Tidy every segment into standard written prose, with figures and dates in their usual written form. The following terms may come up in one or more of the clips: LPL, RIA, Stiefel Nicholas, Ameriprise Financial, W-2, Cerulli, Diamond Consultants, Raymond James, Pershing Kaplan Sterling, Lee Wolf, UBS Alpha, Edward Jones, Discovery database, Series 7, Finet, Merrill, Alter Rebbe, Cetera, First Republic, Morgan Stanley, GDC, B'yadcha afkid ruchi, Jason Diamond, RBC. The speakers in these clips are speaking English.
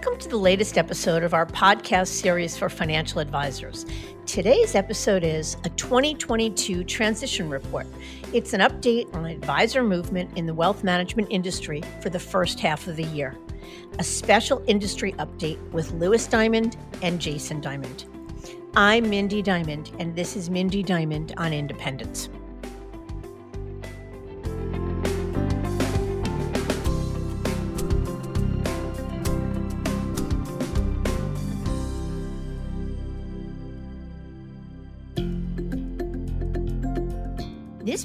Welcome to the latest episode of our podcast series for financial advisors. Today's episode is a 2022 transition report. It's an update on advisor movement in the wealth management industry for the first half of the year. A special industry update with Louis Diamond and Jason Diamond. I'm Mindy Diamond, and this is Mindy Diamond on Independence. This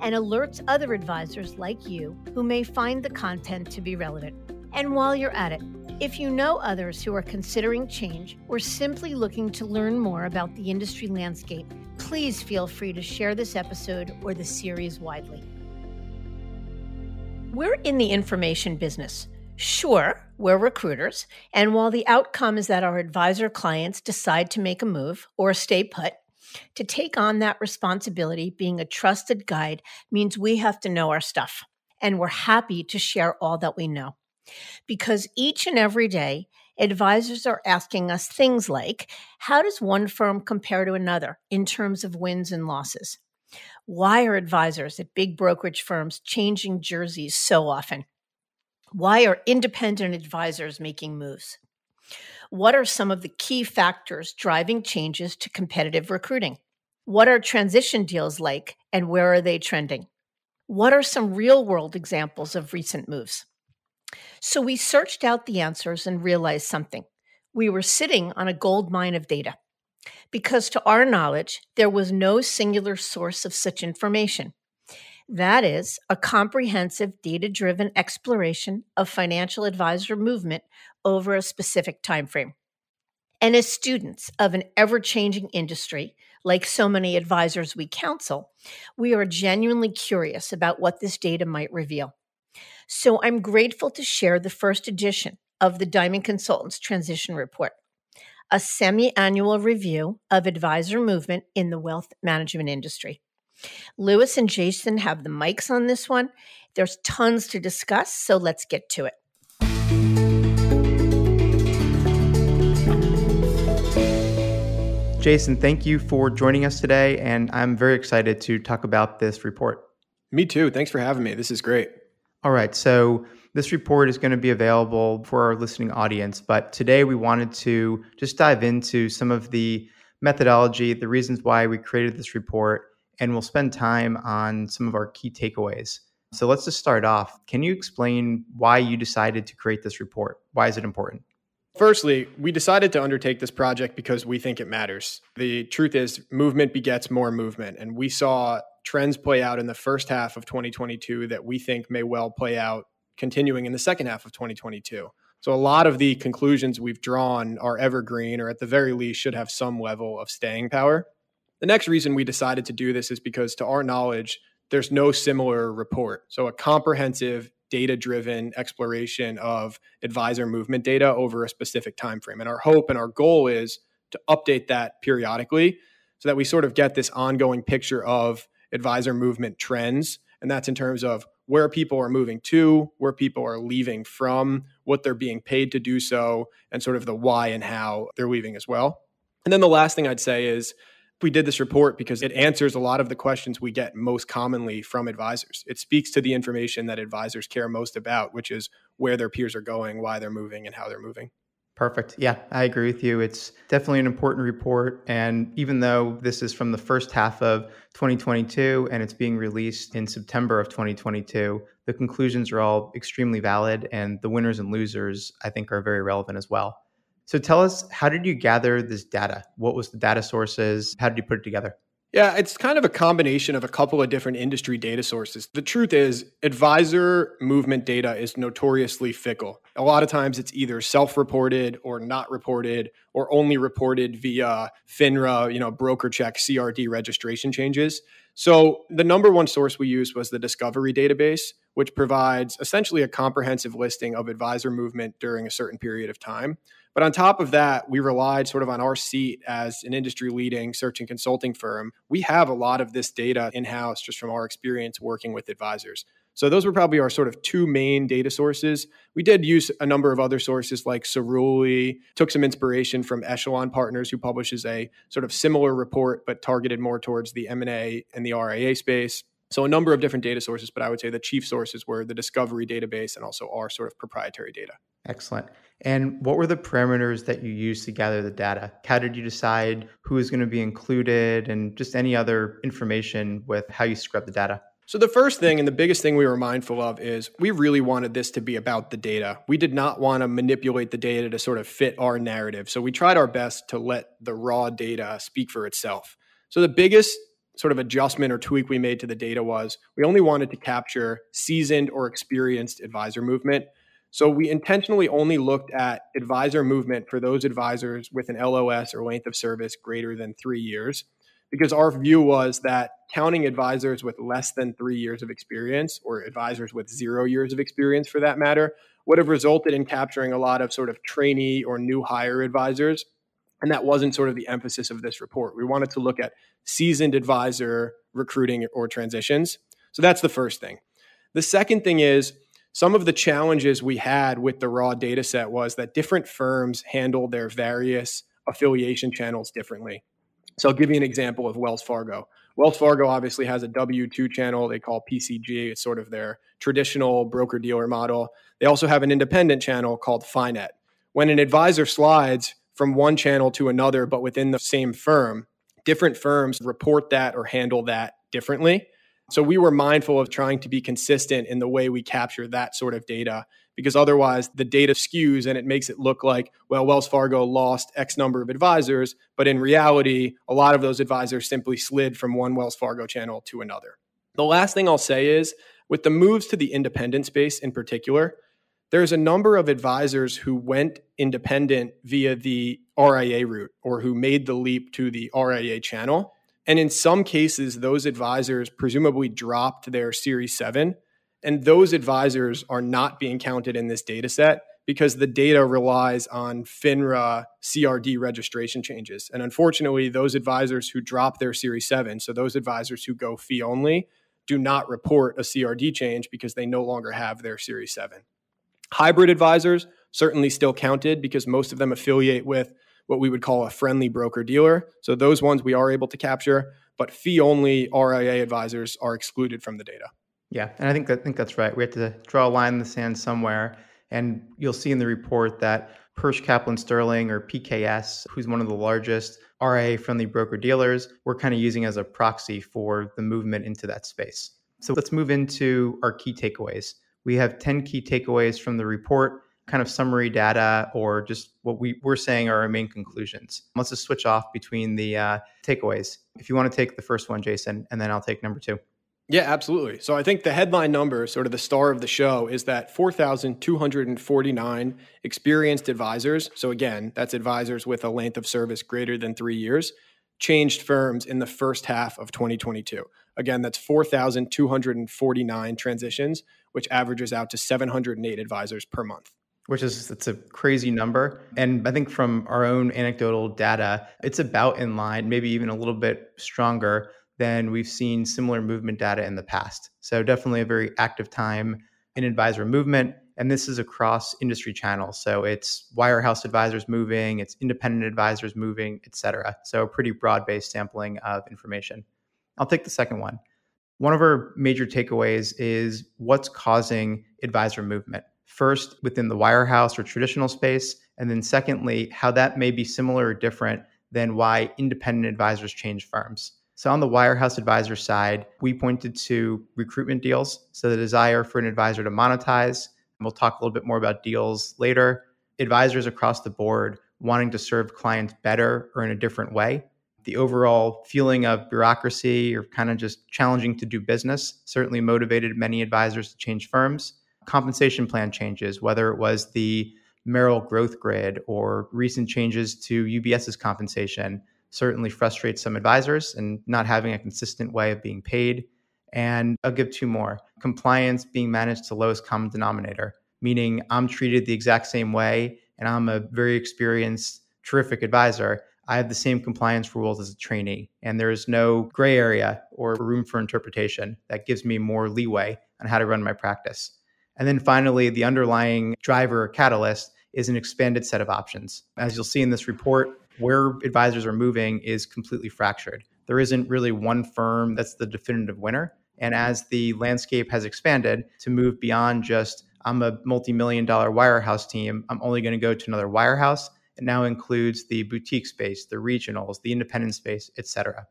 and alerts other advisors like you who may find the content to be relevant. And while you're at it, if you know others who are considering change or simply looking to learn more about the industry landscape, please feel free to share this episode or the series widely. We're in the information business. Sure, we're recruiters, and while the outcome is that our advisor clients decide to make a move or stay put, to take on that responsibility, being a trusted guide means we have to know our stuff, and we're happy to share all that we know. Because each and every day, advisors are asking us things like, how does one firm compare to another in terms of wins and losses? Why are advisors at big brokerage firms changing jerseys so often? Why are independent advisors making moves? What are some of the key factors driving changes to competitive recruiting? What are transition deals like, and where are they trending? What are some real-world examples of recent moves? So we searched out the answers and realized something. We were sitting on a gold mine of data, because to our knowledge, there was no singular source of such information. That is, a comprehensive data-driven exploration of financial advisor movement over a specific time frame. And as students of an ever-changing industry, like so many advisors we counsel, we are genuinely curious about what this data might reveal. So I'm grateful to share the first edition of the Diamond Consultants Transition Report, a semi-annual review of advisor movement in the wealth management industry. Louis and Jason have the mics on this one. There's tons to discuss, so let's get to it. Jason, thank you for joining us today, and I'm very excited to talk about this report. Me too. Thanks for having me. This is great. All right. So this report is going to be available for our listening audience, but today we wanted to just dive into some of the methodology, the reasons why we created this report, and we'll spend time on some of our key takeaways. So let's just start off. Can you explain why you decided to create this report? Why is it important? Firstly, we decided to undertake this project because we think it matters. The truth is, movement begets more movement, and we saw trends play out in the first half of 2022 that we think may well play out continuing in the second half of 2022. So a lot of the conclusions we've drawn are evergreen, or at the very least should have some level of staying power. The next reason we decided to do this is because, to our knowledge, there's no similar report. So a comprehensive data-driven exploration of advisor movement data over a specific time frame. And our hope and our goal is to update that periodically so that we sort of get this ongoing picture of advisor movement trends. And that's in terms of where people are moving to, where people are leaving from, what they're being paid to do so, and sort of the why and how they're leaving as well. And then the last thing I'd say is, we did this report because it answers a lot of the questions we get most commonly from advisors. It speaks to the information that advisors care most about, which is where their peers are going, why they're moving, and how they're moving. Perfect. Yeah, I agree with you. It's definitely an important report. And even though this is from the first half of 2022 and it's being released in September of 2022, the conclusions are all extremely valid. And the winners and losers, I think, are very relevant as well. So tell us, how did you gather this data? What was the data sources? How did you put it together? Yeah, it's kind of a combination of a couple of different industry data sources. The truth is, advisor movement data is notoriously fickle. A lot of times it's either self-reported or not reported or only reported via FINRA, broker check, CRD registration changes. So the number one source we used was the Discovery database, which provides essentially a comprehensive listing of advisor movement during a certain period of time. But on top of that, we relied sort of on our seat as an industry-leading search and consulting firm. We have a lot of this data in-house just from our experience working with advisors. So those were probably our sort of two main data sources. We did use a number of other sources like Cerulli, took some inspiration from Echelon Partners, who publishes a sort of similar report, but targeted more towards the M&A and the RIA space. So a number of different data sources, but I would say the chief sources were the Discovery database and also our sort of proprietary data. Excellent. And what were the parameters that you used to gather the data? How did you decide who is going to be included and just any other information with how you scrub the data? So the first thing and the biggest thing we were mindful of is we really wanted this to be about the data. We did not want to manipulate the data to sort of fit our narrative. So we tried our best to let the raw data speak for itself. So the biggest sort of adjustment or tweak we made to the data was we only wanted to capture seasoned or experienced advisor movement. So we intentionally only looked at advisor movement for those advisors with an LOS or length of service greater than 3 years, because our view was that counting advisors with less than 3 years of experience, or advisors with 0 years of experience for that matter, would have resulted in capturing a lot of sort of trainee or new hire advisors. And that wasn't sort of the emphasis of this report. We wanted to look at seasoned advisor recruiting or transitions. So that's the first thing. The second thing is some of the challenges we had with the raw data set was that different firms handle their various affiliation channels differently. So I'll give you an example of Wells Fargo. Wells Fargo obviously has a W-2 channel they call PCG. It's sort of their traditional broker-dealer model. They also have an independent channel called Finet. When an advisor slides from one channel to another, but within the same firm, different firms report that or handle that differently. So we were mindful of trying to be consistent in the way we capture that sort of data, because otherwise the data skews and it makes it look like, well, Wells Fargo lost X number of advisors, but in reality, a lot of those advisors simply slid from one Wells Fargo channel to another. The last thing I'll say is, with the moves to the independent space in particular, there's a number of advisors who went independent via the RIA route or who made the leap to the RIA channel. And in some cases, those advisors presumably dropped their Series 7. And those advisors are not being counted in this data set because the data relies on FINRA CRD registration changes. And unfortunately, those advisors who drop their Series 7, so those advisors who go fee only, do not report a CRD change because they no longer have their Series 7. Hybrid advisors certainly still counted because most of them affiliate with what we would call a friendly broker-dealer. So those ones we are able to capture, but fee-only RIA advisors are excluded from the data. Yeah, and I think that's right. We have to draw a line in the sand somewhere. And you'll see in the report that Pershing Kaplan Sterling, or PKS, who's one of the largest RIA-friendly broker-dealers, we're kind of using as a proxy for the movement into that space. So let's move into our key takeaways. We have 10 key takeaways from the report, kind of summary data, or just what we're saying are our main conclusions. Let's just switch off between the takeaways. If you want to take the first one, Jason, and then I'll take number two. Yeah, absolutely. So I think the headline number, sort of the star of the show, is that 4,249 experienced advisors, so again, that's advisors with a length of service greater than 3 years, changed firms in the first half of 2022. Again, that's 4,249 transitions, which averages out to 708 advisors per month. It's a crazy number. And I think from our own anecdotal data, it's about in line, maybe even a little bit stronger than we've seen similar movement data in the past. So definitely a very active time in advisor movement. And this is across industry channels. So it's wirehouse advisors moving, it's independent advisors moving, et cetera. So a pretty broad-based sampling of information. I'll take the second one. One of our major takeaways is what's causing advisor movement. First, within the wirehouse or traditional space, and then secondly, how that may be similar or different than why independent advisors change firms. So on the wirehouse advisor side, we pointed to recruitment deals, so the desire for an advisor to monetize. We'll talk a little bit more about deals later. Advisors across the board wanting to serve clients better or in a different way. the overall feeling of bureaucracy or kind of just challenging to do business certainly motivated many advisors to change firms. Compensation plan changes, whether it was the Merrill growth grid or recent changes to UBS's compensation, certainly frustrates some advisors and not having a consistent way of being paid. And I'll give two more. Compliance being managed to lowest common denominator, meaning I'm treated the exact same way and I'm a very experienced, terrific advisor. I have the same compliance rules as a trainee, and there is no gray area or room for interpretation. That gives me more leeway on how to run my practice. And then finally, the underlying driver or catalyst is an expanded set of options. As you'll see in this report, where advisors are moving is completely fractured. There isn't really one firm that's the definitive winner. And as the landscape has expanded to move beyond just, I'm a multi-million-dollar wirehouse team, I'm only going to go to another wirehouse. It now includes the boutique space, the regionals, the independent space, et cetera.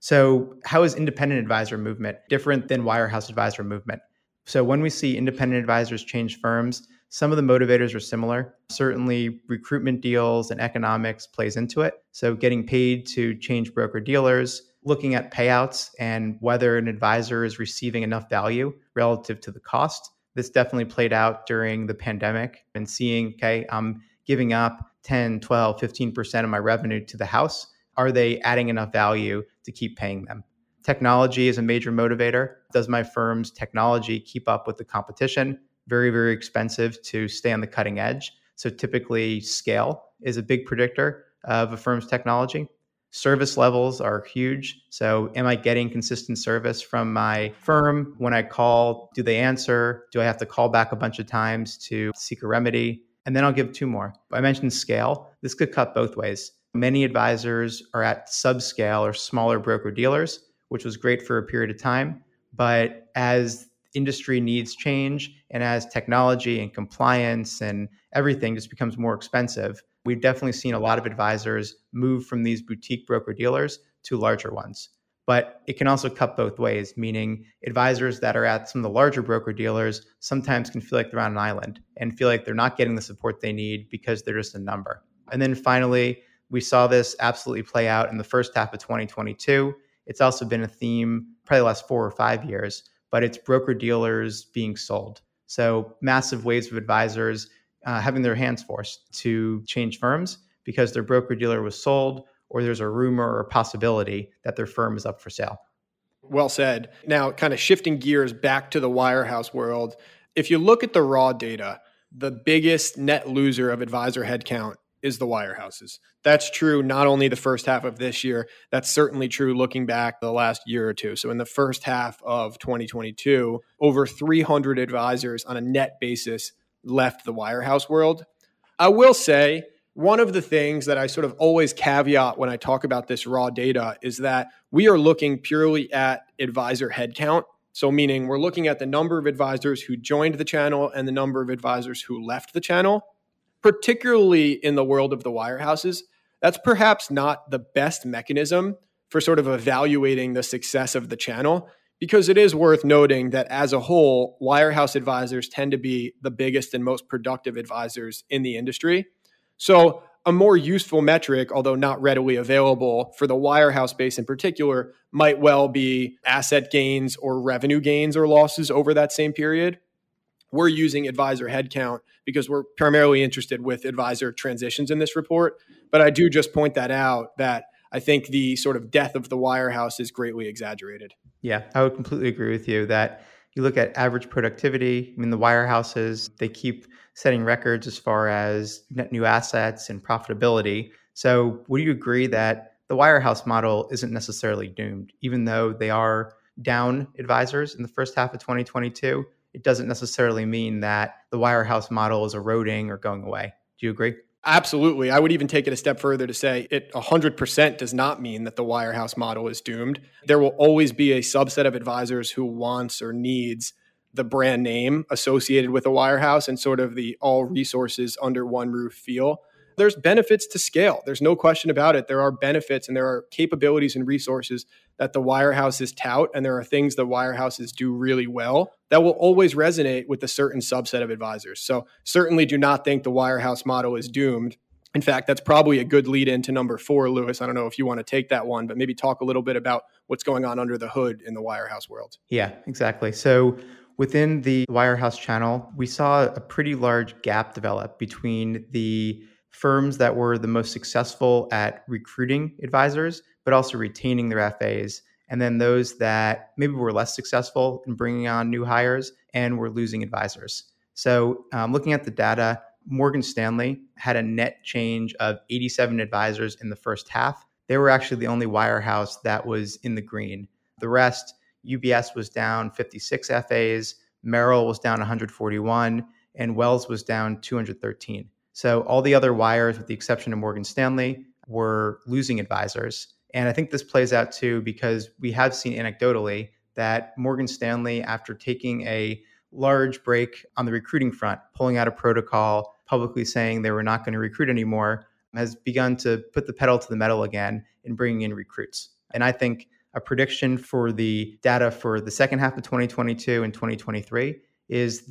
So how is independent advisor movement different than wirehouse advisor movement? So when we see independent advisors change firms, some of the motivators are similar. Certainly recruitment deals and economics plays into it. So getting paid to change broker dealers, looking at payouts and whether an advisor is receiving enough value relative to the cost. This definitely played out during the pandemic and seeing, okay, I'm giving up 10, 12, 15% of my revenue to the house. Are they adding enough value to keep paying them? Technology is a major motivator. Does my firm's technology keep up with the competition? Very, very expensive to stay on the cutting edge. So typically scale is a big predictor of a firm's technology. Service levels are huge. So am I getting consistent service from my firm? When I call, do they answer? Do I have to call back a bunch of times to seek a remedy? And then I'll give two more. I mentioned scale. This could cut both ways. Many advisors are at subscale or smaller broker dealers, which was great for a period of time. But as industry needs change and as technology and compliance and everything just becomes more expensive, we've definitely seen a lot of advisors move from these boutique broker dealers to larger ones. But it can also cut both ways, meaning advisors that are at some of the larger broker dealers sometimes can feel like they're on an island and feel like they're not getting the support they need because they're just a number. And then finally, we saw this absolutely play out in the first half of 2022. It's also been a theme probably the last 4 or 5 years, but it's broker dealers being sold. So massive waves of advisors having their hands forced to change firms because their broker dealer was sold, or there's a rumor or a possibility that their firm is up for sale. Well said. Now, kind of shifting gears back to the wirehouse world, if you look at the raw data, the biggest net loser of advisor headcount is the wirehouses. That's true not only the first half of this year, that's certainly true looking back the last year or two. So in the first half of 2022, over 300 advisors on a net basis left the wirehouse world. I will say, one of the things that I sort of always caveat when I talk about this raw data is that we are looking purely at advisor headcount. So meaning we're looking at the number of advisors who joined the channel and the number of advisors who left the channel, particularly in the world of the wirehouses. That's perhaps not the best mechanism for sort of evaluating the success of the channel, because it is worth noting that as a whole, wirehouse advisors tend to be the biggest and most productive advisors in the industry. So a more useful metric, although not readily available for the wirehouse space in particular, might well be asset gains or revenue gains or losses over that same period. We're using advisor headcount because we're primarily interested with advisor transitions in this report. But I do just point that out, that I think the sort of death of the wirehouse is greatly exaggerated. Yeah, I would completely agree with you that you look at average productivity. I mean, the wirehouses, they keep setting records as far as net new assets and profitability. So would you agree that the wirehouse model isn't necessarily doomed, even though they are down advisors in the first half of 2022? It doesn't necessarily mean that the wirehouse model is eroding or going away. Do you agree? Absolutely. I would even take it a step further to say it 100% does not mean that the wirehouse model is doomed. There will always be a subset of advisors who wants or needs the brand name associated with a wirehouse and sort of the all resources under one roof feel. There's benefits to scale. There's no question about it. There are benefits and there are capabilities and resources that the wirehouses tout, and there are things the wirehouses do really well that will always resonate with a certain subset of advisors. So certainly do not think the wirehouse model is doomed. In fact, that's probably a good lead into number four, Louis. I don't know if you want to take that one, but maybe talk a little bit about what's going on under the hood in the wirehouse world. Yeah, exactly. So within the wirehouse channel, we saw a pretty large gap develop between the firms that were the most successful at recruiting advisors, but also retaining their FAs, and then those that maybe were less successful in bringing on new hires and were losing advisors. So looking at the data, Morgan Stanley had a net change of 87 advisors in the first half. They were actually the only wirehouse that was in the green. The rest, UBS was down 56 FAs, Merrill was down 141, and Wells was down 213. So all the other wires, with the exception of Morgan Stanley, were losing advisors. And I think this plays out too, because we have seen anecdotally that Morgan Stanley, after taking a large break on the recruiting front, pulling out a protocol, publicly saying they were not going to recruit anymore, has begun to put the pedal to the metal again in bringing in recruits. And I think a prediction for the data for the second half of 2022 and 2023 is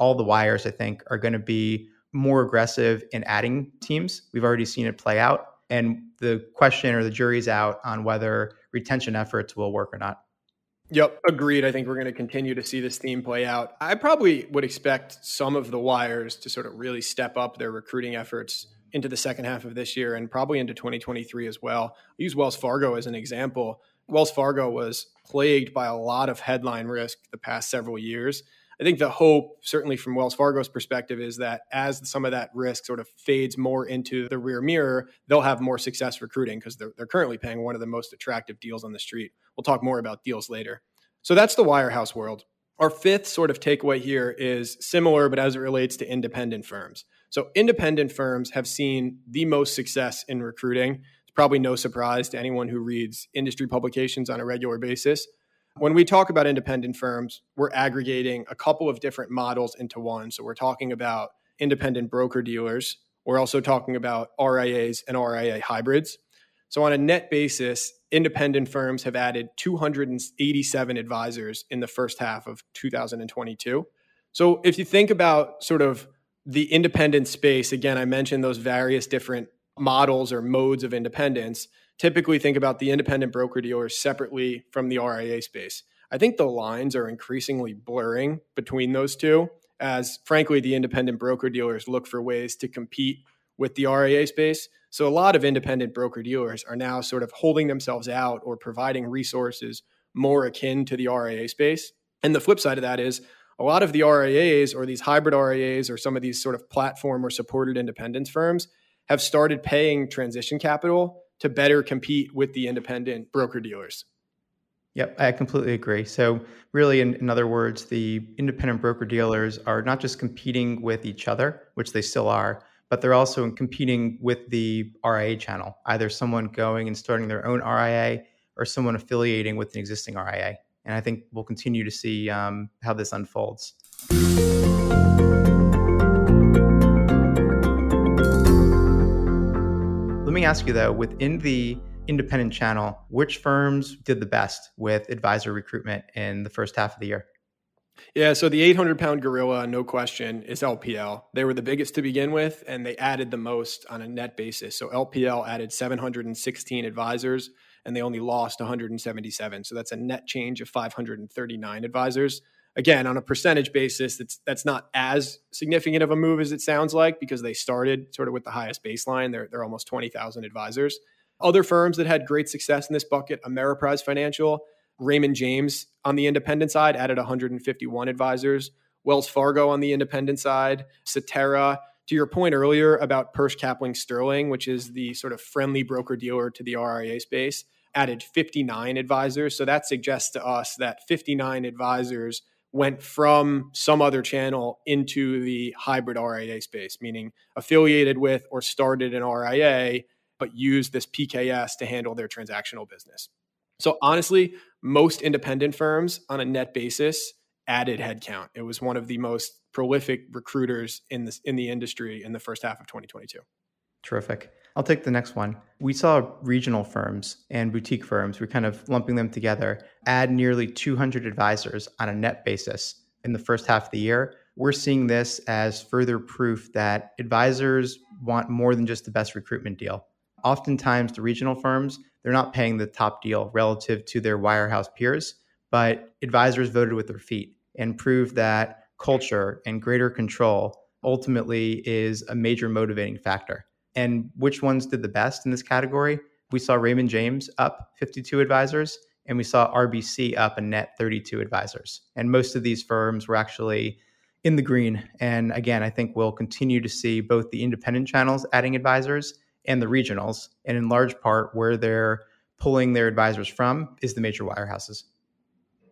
all the wires, I think, are going to be more aggressive in adding teams. We've already seen it play out. And the question, or the jury's out on whether retention efforts will work or not. Yep, agreed. I think we're going to continue to see this theme play out. I probably would expect some of the wires to sort of really step up their recruiting efforts into the second half of this year and probably into 2023 as well. I use Wells Fargo as an example. Wells Fargo was plagued by a lot of headline risk the past several years. I think the hope, certainly from Wells Fargo's perspective, is that as some of that risk sort of fades more into the rear mirror, they'll have more success recruiting because they're currently paying one of the most attractive deals on the street. We'll talk more about deals later. So that's the wirehouse world. Our fifth sort of takeaway here is similar, but as it relates to independent firms. So independent firms have seen the most success in recruiting. It's probably no surprise to anyone who reads industry publications on a regular basis. When we talk about independent firms, we're aggregating a couple of different models into one. So we're talking about independent broker-dealers. We're also talking about RIAs and RIA hybrids. So on a net basis, independent firms have added 287 advisors in the first half of 2022. So if you think about sort of the independent space, again, I mentioned those various different models or modes of independence. Typically think about the independent broker-dealers separately from the RIA space. I think the lines are increasingly blurring between those two, as frankly, the independent broker-dealers look for ways to compete with the RIA space. So a lot of independent broker-dealers are now sort of holding themselves out or providing resources more akin to the RIA space. And the flip side of that is a lot of the RIAs or these hybrid RIAs or some of these sort of platform or supported independence firms have started paying transition capital to better compete with the independent broker-dealers. Yep, I completely agree. So really, in other words, the independent broker-dealers are not just competing with each other, which they still are, but they're also competing with the RIA channel, either someone going and starting their own RIA or someone affiliating with an existing RIA. And I think we'll continue to see how this unfolds. Let me ask you though, within the independent channel, which firms did the best with advisor recruitment in the first half of the year? Yeah, so the 800-pound gorilla, no question, is LPL. They were the biggest to begin with, and they added the most on a net basis. So LPL added 716 advisors, and they only lost 177. So that's a net change of 539 advisors. Again, on a percentage basis, that's not as significant of a move as it sounds like, because they started sort of with the highest baseline. They're almost 20,000 advisors. Other firms that had great success in this bucket, Ameriprise Financial, Raymond James on the independent side added 151 advisors, Wells Fargo on the independent side, Cetera. To your point earlier about Pershing Kaplan Sterling, which is the sort of friendly broker-dealer to the RIA space, added 59 advisors. So that suggests to us that 59 advisors went from some other channel into the hybrid RIA space, meaning affiliated with or started an RIA, but used this PKS to handle their transactional business. So honestly, most independent firms on a net basis added headcount. It was one of the most prolific recruiters in the industry in the first half of 2022. Terrific. I'll take the next one. We saw regional firms and boutique firms, we're kind of lumping them together, add nearly 200 advisors on a net basis in the first half of the year. We're seeing this as further proof that advisors want more than just the best recruitment deal. Oftentimes, the regional firms, they're not paying the top deal relative to their wirehouse peers, but advisors voted with their feet and proved that culture and greater control ultimately is a major motivating factor. And which ones did the best in this category? We saw Raymond James up 52 advisors, and we saw RBC up a net 32 advisors. And most of these firms were actually in the green. And again, I think we'll continue to see both the independent channels adding advisors and the regionals. And in large part, where they're pulling their advisors from is the major wirehouses.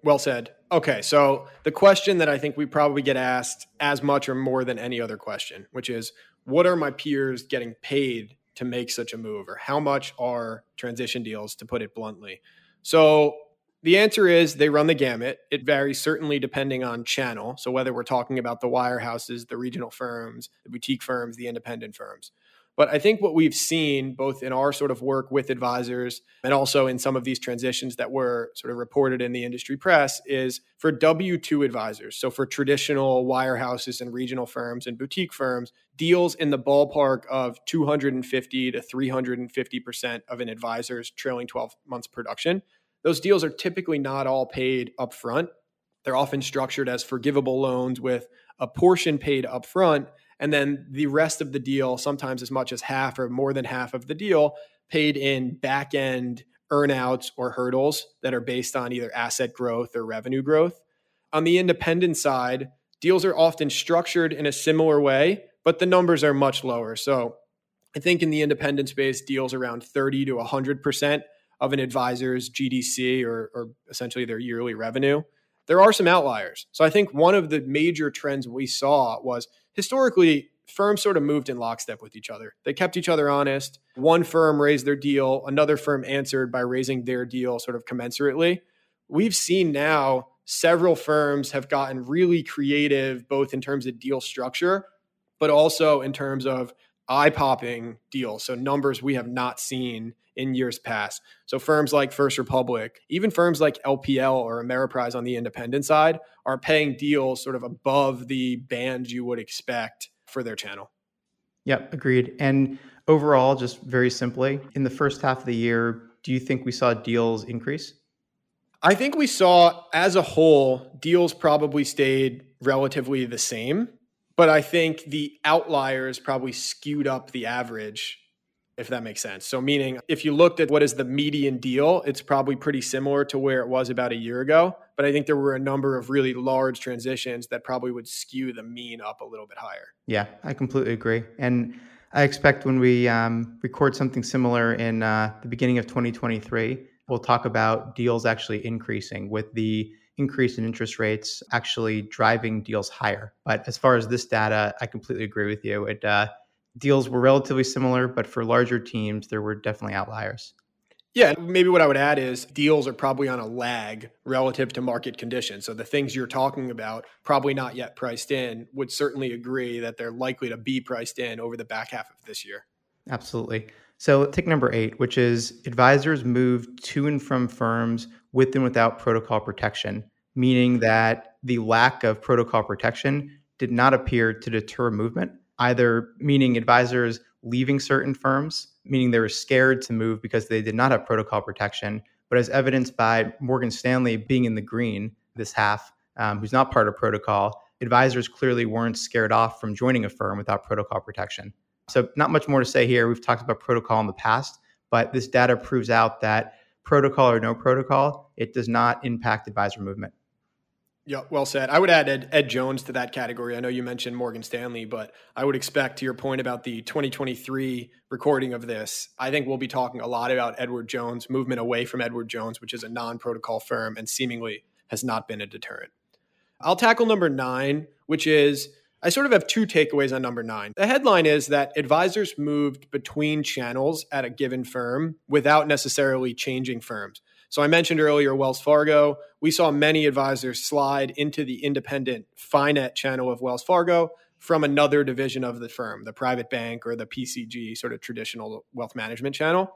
Well said. Okay, so the question that I think we probably get asked as much or more than any other question, which is, what are my peers getting paid to make such a move? Or how much are transition deals, to put it bluntly? So the answer is they run the gamut. It varies certainly depending on channel. So whether we're talking about the wirehouses, the regional firms, the boutique firms, the independent firms. But I think what we've seen both in our sort of work with advisors and also in some of these transitions that were sort of reported in the industry press is for W-2 advisors. So for traditional wirehouses and regional firms and boutique firms, deals in the ballpark of 250 to 350% of an advisor's trailing 12 months production. Those deals are typically not all paid upfront. They're often structured as forgivable loans with a portion paid upfront, and then the rest of the deal, sometimes as much as half or more than half of the deal, paid in back-end earnouts or hurdles that are based on either asset growth or revenue growth. On the independent side, deals are often structured in a similar way, but the numbers are much lower. So I think in the independent space, deals around 30 to 100% of an advisor's GDC or essentially their yearly revenue. There are some outliers. So I think one of the major trends we saw was historically, firms sort of moved in lockstep with each other. They kept each other honest. One firm raised their deal. Another firm answered by raising their deal sort of commensurately. We've seen now several firms have gotten really creative, both in terms of deal structure, but also in terms of eye-popping deals. So numbers we have not seen in years past. So firms like First Republic, even firms like LPL or Ameriprise on the independent side are paying deals sort of above the band you would expect for their channel. Yep, agreed. And overall, just very simply, in the first half of the year, do you think we saw deals increase? I think we saw, as a whole, deals probably stayed relatively the same. But I think the outliers probably skewed up the average, if that makes sense. So meaning if you looked at what is the median deal, it's probably pretty similar to where it was about a year ago. But I think there were a number of really large transitions that probably would skew the mean up a little bit higher. Yeah, I completely agree. And I expect when we record something similar in the beginning of 2023, we'll talk about deals actually increasing with the increase in interest rates actually driving deals higher. But as far as this data, I completely agree with you. Deals were relatively similar, but for larger teams, there were definitely outliers. Yeah, maybe what I would add is deals are probably on a lag relative to market conditions. So the things you're talking about, probably not yet priced in, would certainly agree that they're likely to be priced in over the back half of this year. Absolutely. So take number 8, which is advisors move to and from firms with and without protocol protection, meaning that the lack of protocol protection did not appear to deter movement, either meaning advisors leaving certain firms, meaning they were scared to move because they did not have protocol protection, but as evidenced by Morgan Stanley being in the green this half, who's not part of protocol, advisors clearly weren't scared off from joining a firm without protocol protection. So not much more to say here. We've talked about protocol in the past, but this data proves out that protocol or no protocol, it does not impact advisor movement. Yeah, well said. I would add Ed Jones to that category. I know you mentioned Morgan Stanley, but I would expect to your point about the 2023 recording of this, I think we'll be talking a lot about Edward Jones, movement away from Edward Jones, which is a non-protocol firm and seemingly has not been a deterrent. I'll tackle number 9, which is I sort of have 2 takeaways on number 9. The headline is that advisors moved between channels at a given firm without necessarily changing firms. So I mentioned earlier Wells Fargo. We saw many advisors slide into the independent Finet channel of Wells Fargo from another division of the firm, the private bank or the PCG sort of traditional wealth management channel.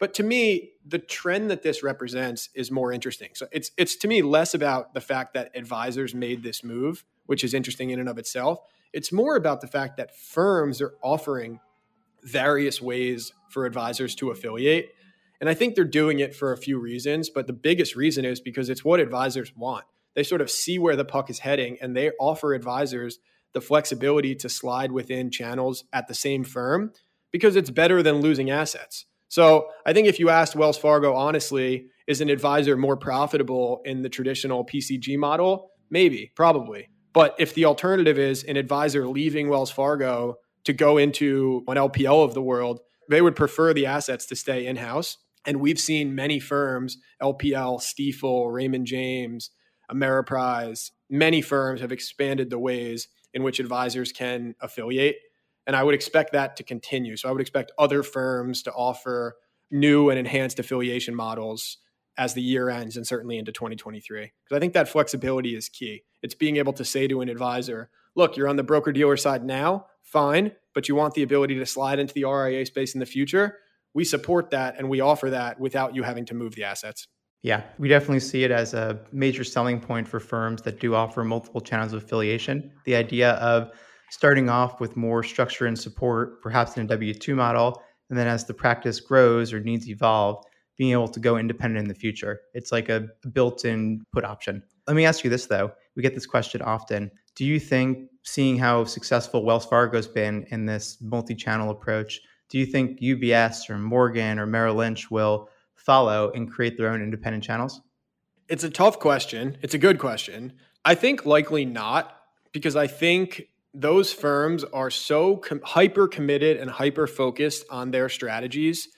But to me, the trend that this represents is more interesting. So it's to me less about the fact that advisors made this move, which is interesting in and of itself. It's more about the fact that firms are offering various ways for advisors to affiliate. And I think they're doing it for a few reasons, but the biggest reason is because it's what advisors want. They sort of see where the puck is heading, and they offer advisors the flexibility to slide within channels at the same firm because it's better than losing assets. So I think if you asked Wells Fargo, honestly, is an advisor more profitable in the traditional PCG model? Maybe, probably. But if the alternative is an advisor leaving Wells Fargo to go into an LPL of the world, they would prefer the assets to stay in-house. And we've seen many firms, LPL, Stiefel, Raymond James, Ameriprise, many firms have expanded the ways in which advisors can affiliate. And I would expect that to continue. So I would expect other firms to offer new and enhanced affiliation models as the year ends and certainly into 2023. Because I think that flexibility is key. It's being able to say to an advisor, look, you're on the broker-dealer side now, fine, but you want the ability to slide into the RIA space in the future. We support that and we offer that without you having to move the assets. Yeah, we definitely see it as a major selling point for firms that do offer multiple channels of affiliation. The idea of starting off with more structure and support, perhaps in a W-2 model, and then as the practice grows or needs evolve, being able to go independent in the future. It's like a built-in put option. Let me ask you this, though. We get this question often. Do you think, seeing how successful Wells Fargo's been in this multi-channel approach, do you think UBS or Morgan or Merrill Lynch will follow and create their own independent channels? It's a tough question. It's a good question. I think likely not, because I think those firms are so hyper committed and hyper focused on their strategies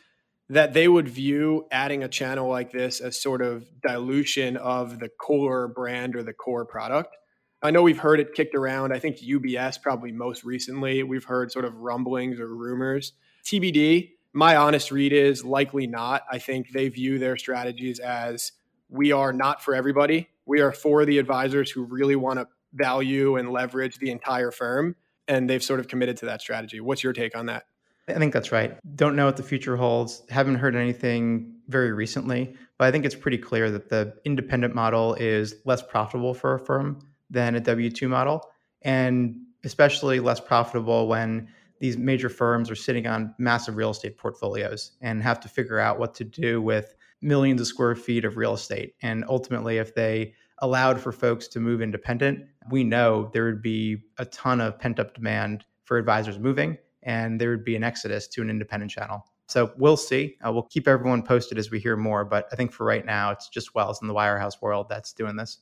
that they would view adding a channel like this as sort of dilution of the core brand or the core product. I know we've heard it kicked around. I think UBS probably most recently. We've heard sort of rumblings or rumors. TBD. My honest read is likely not. I think they view their strategies as, we are not for everybody. We are for the advisors who really want to value and leverage the entire firm. And they've sort of committed to that strategy. What's your take on that? I think that's right. Don't know what the future holds. Haven't heard anything very recently, but I think it's pretty clear that the independent model is less profitable for a firm than a W-2 model, and especially less profitable when these major firms are sitting on massive real estate portfolios and have to figure out what to do with millions of square feet of real estate. And ultimately, if they allowed for folks to move independent, we know there would be a ton of pent-up demand for advisors moving, and there would be an exodus to an independent channel. So we'll see. We'll keep everyone posted as we hear more. But I think for right now, it's just Wells in the wirehouse world that's doing this.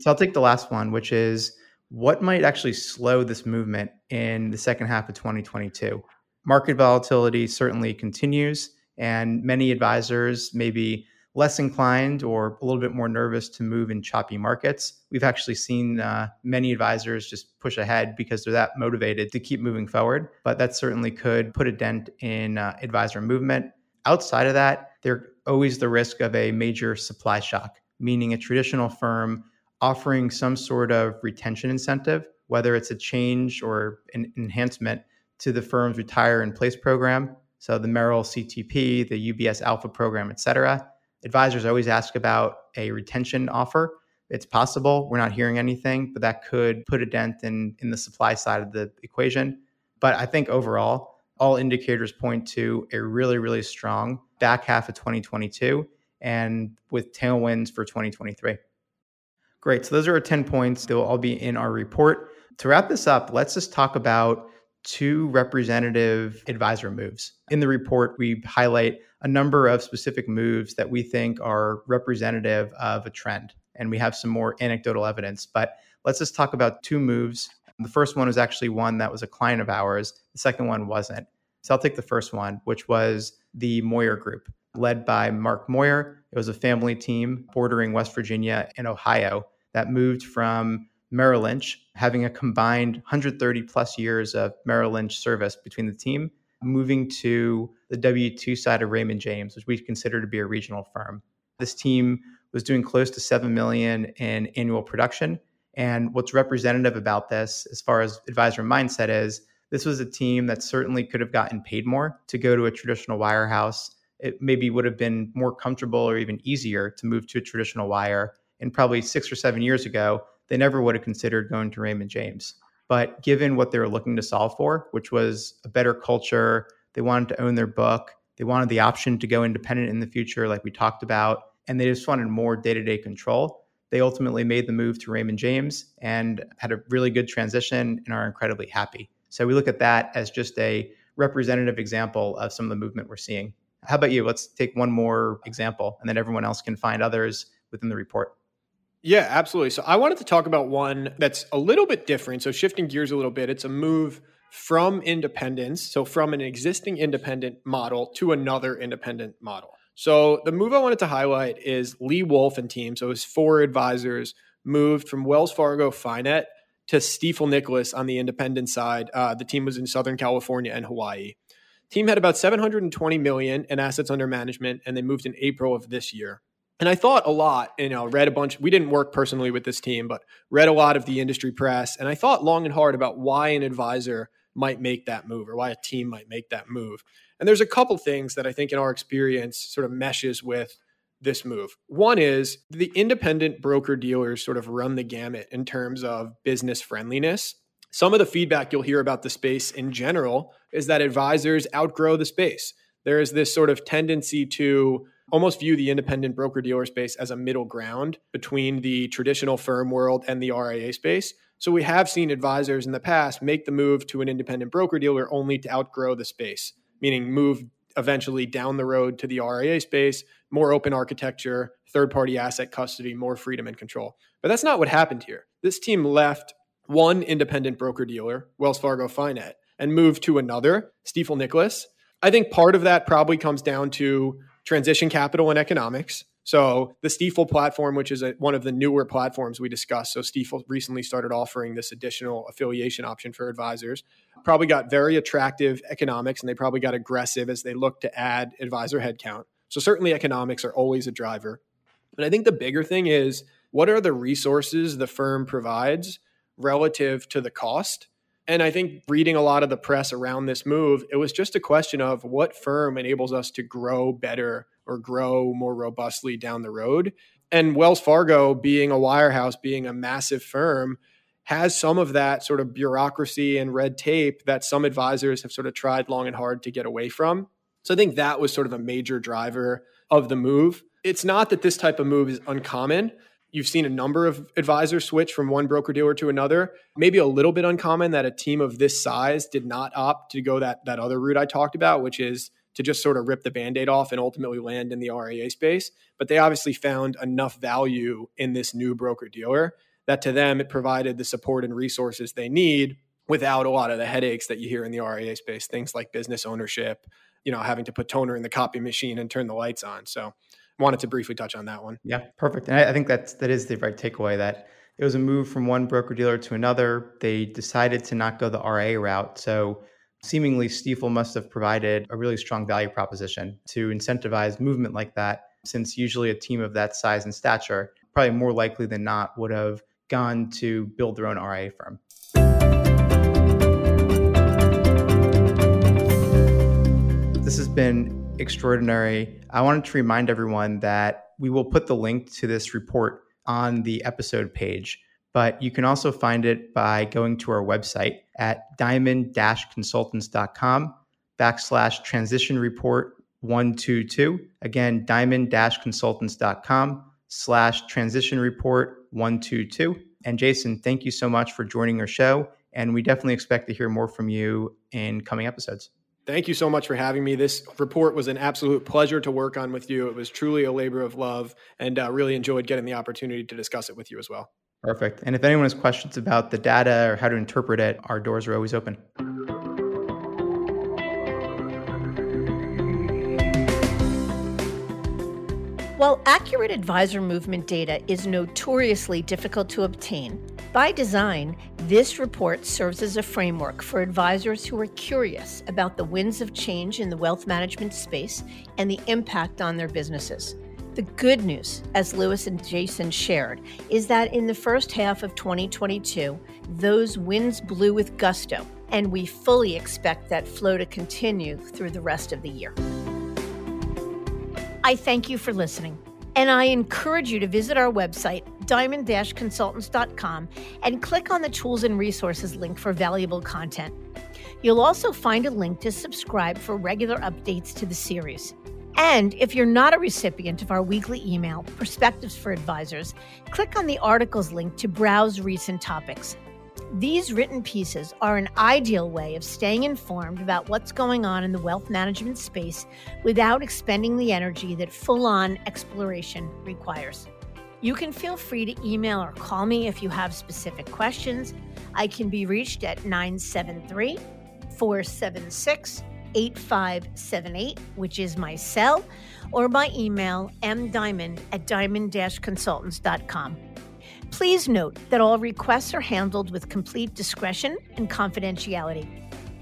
So I'll take the last one, which is, what might actually slow this movement in the second half of 2022? Market volatility certainly continues, and many advisors may be less inclined or a little bit more nervous to move in choppy markets. We've actually seen many advisors just push ahead because they're that motivated to keep moving forward, but that certainly could put a dent in advisor movement. Outside of that, there's always the risk of a major supply shock, meaning a traditional firm offering some sort of retention incentive, whether it's a change or an enhancement to the firm's retire in place program. So the Merrill CTP, the UBS Alpha program, et cetera. Advisors always ask about a retention offer. It's possible. We're not hearing anything, but that could put a dent in the supply side of the equation. But I think overall, all indicators point to a really, really strong back half of 2022 and with tailwinds for 2023. Great. So those are our 10 points. They'll all be in our report. To wrap this up, let's just talk about two representative advisor moves. In the report, we highlight a number of specific moves that we think are representative of a trend. And we have some more anecdotal evidence, but let's just talk about two moves. The first one was actually one that was a client of ours. The second one wasn't. So I'll take the first one, which was the Moyer Group, led by Mark Moyer. It was a family team bordering West Virginia and Ohio that moved from Merrill Lynch, having a combined 130 plus years of Merrill Lynch service between the team, moving to the W-2 side of Raymond James, which we consider to be a regional firm. This team was doing close to $7 million in annual production. And what's representative about this, as far as advisor mindset is, this was a team that certainly could have gotten paid more to go to a traditional wirehouse. It maybe would have been more comfortable or even easier to move to a traditional wire. And probably 6 or 7 years ago, they never would have considered going to Raymond James. But given what they were looking to solve for, which was a better culture, they wanted to own their book, they wanted the option to go independent in the future, like we talked about, and they just wanted more day-to-day control, they ultimately made the move to Raymond James and had a really good transition and are incredibly happy. So we look at that as just a representative example of some of the movement we're seeing. How about you? Let's take one more example, and then everyone else can find others within the report. Yeah, absolutely. So I wanted to talk about one that's a little bit different. So shifting gears a little bit, it's a move from independence, so from an existing independent model to another independent model. So the move I wanted to highlight is Lee Wolf and team. So his four advisors moved from Wells Fargo Finet to Stiefel Nicholas on the independent side. The team was in Southern California and Hawaii. Team had about $720 million in assets under management, and they moved in April of this year. And I thought a lot, read a bunch. We didn't work personally with this team, but read a lot of the industry press. And I thought long and hard about why an advisor might make that move or why a team might make that move. And there's a couple things that I think in our experience sort of meshes with this move. One is the independent broker dealers sort of run the gamut in terms of business friendliness. Some of the feedback you'll hear about the space in general is that advisors outgrow the space. There is this sort of tendency to almost view the independent broker-dealer space as a middle ground between the traditional firm world and the RIA space. So we have seen advisors in the past make the move to an independent broker-dealer only to outgrow the space, meaning move eventually down the road to the RIA space, more open architecture, third-party asset custody, more freedom and control. But that's not what happened here. This team left one independent broker-dealer, Wells Fargo Finet, and moved to another, Stiefel Nicholas. I think part of that probably comes down to transition capital and economics. So the Stiefel platform, which is one of the newer platforms we discussed. So Stiefel recently started offering this additional affiliation option for advisors, probably got very attractive economics, and they probably got aggressive as they looked to add advisor headcount. So certainly economics are always a driver. But I think the bigger thing is, what are the resources the firm provides relative to the cost? And I think reading a lot of the press around this move, it was just a question of what firm enables us to grow better or grow more robustly down the road. And Wells Fargo, being a wirehouse, being a massive firm, has some of that sort of bureaucracy and red tape that some advisors have sort of tried long and hard to get away from. So I think that was sort of a major driver of the move. It's not that this type of move is uncommon. You've seen a number of advisors switch from one broker-dealer to another. Maybe a little bit uncommon that a team of this size did not opt to go that other route I talked about, which is to just sort of rip the Band-Aid off and ultimately land in the RIA space. But they obviously found enough value in this new broker-dealer that to them, it provided the support and resources they need without a lot of the headaches that you hear in the RIA space, things like business ownership, having to put toner in the copy machine and turn the lights on. So wanted to briefly touch on that one. Yeah, perfect. And I think that is the right takeaway, that it was a move from one broker-dealer to another. They decided to not go the RIA route. So seemingly Stiefel must have provided a really strong value proposition to incentivize movement like that, since usually a team of that size and stature, probably more likely than not, would have gone to build their own RIA firm. This has been extraordinary. I wanted to remind everyone that we will put the link to this report on the episode page, but you can also find it by going to our website at diamond-consultants.com/transition-report-122. Again, diamond-consultants.com/transition-report-122. And Jason, thank you so much for joining our show. And we definitely expect to hear more from you in coming episodes. Thank you so much for having me. This report was an absolute pleasure to work on with you. It was truly a labor of love, and really enjoyed getting the opportunity to discuss it with you as well. Perfect. And if anyone has questions about the data or how to interpret it, our doors are always open. While accurate advisor movement data is notoriously difficult to obtain, by design, this report serves as a framework for advisors who are curious about the winds of change in the wealth management space and the impact on their businesses. The good news, as Louis and Jason shared, is that in the first half of 2022, those winds blew with gusto, and we fully expect that flow to continue through the rest of the year. I thank you for listening, and I encourage you to visit our website, diamond-consultants.com and click on the Tools and Resources link for valuable content. You'll also find a link to subscribe for regular updates to the series. And if you're not a recipient of our weekly email, Perspectives for Advisors, click on the articles link to browse recent topics. These written pieces are an ideal way of staying informed about what's going on in the wealth management space without expending the energy that full-on exploration requires. You can feel free to email or call me if you have specific questions. I can be reached at 973-476-8578, which is my cell, or by email mdiamond@diamond-consultants.com. Please note that all requests are handled with complete discretion and confidentiality.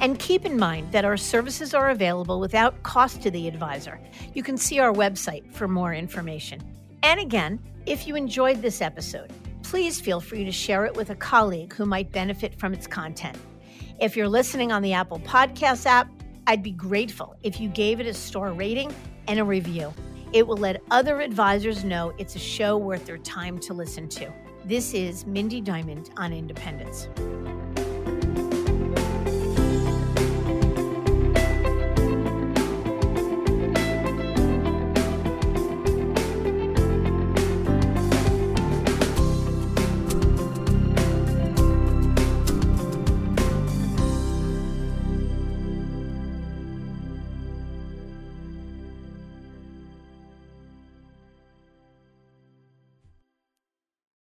And keep in mind that our services are available without cost to the advisor. You can see our website for more information. And again, if you enjoyed this episode, please feel free to share it with a colleague who might benefit from its content. If you're listening on the Apple Podcasts app, I'd be grateful if you gave it a star rating and a review. It will let other advisors know it's a show worth their time to listen to. This is Mindy Diamond on Independence.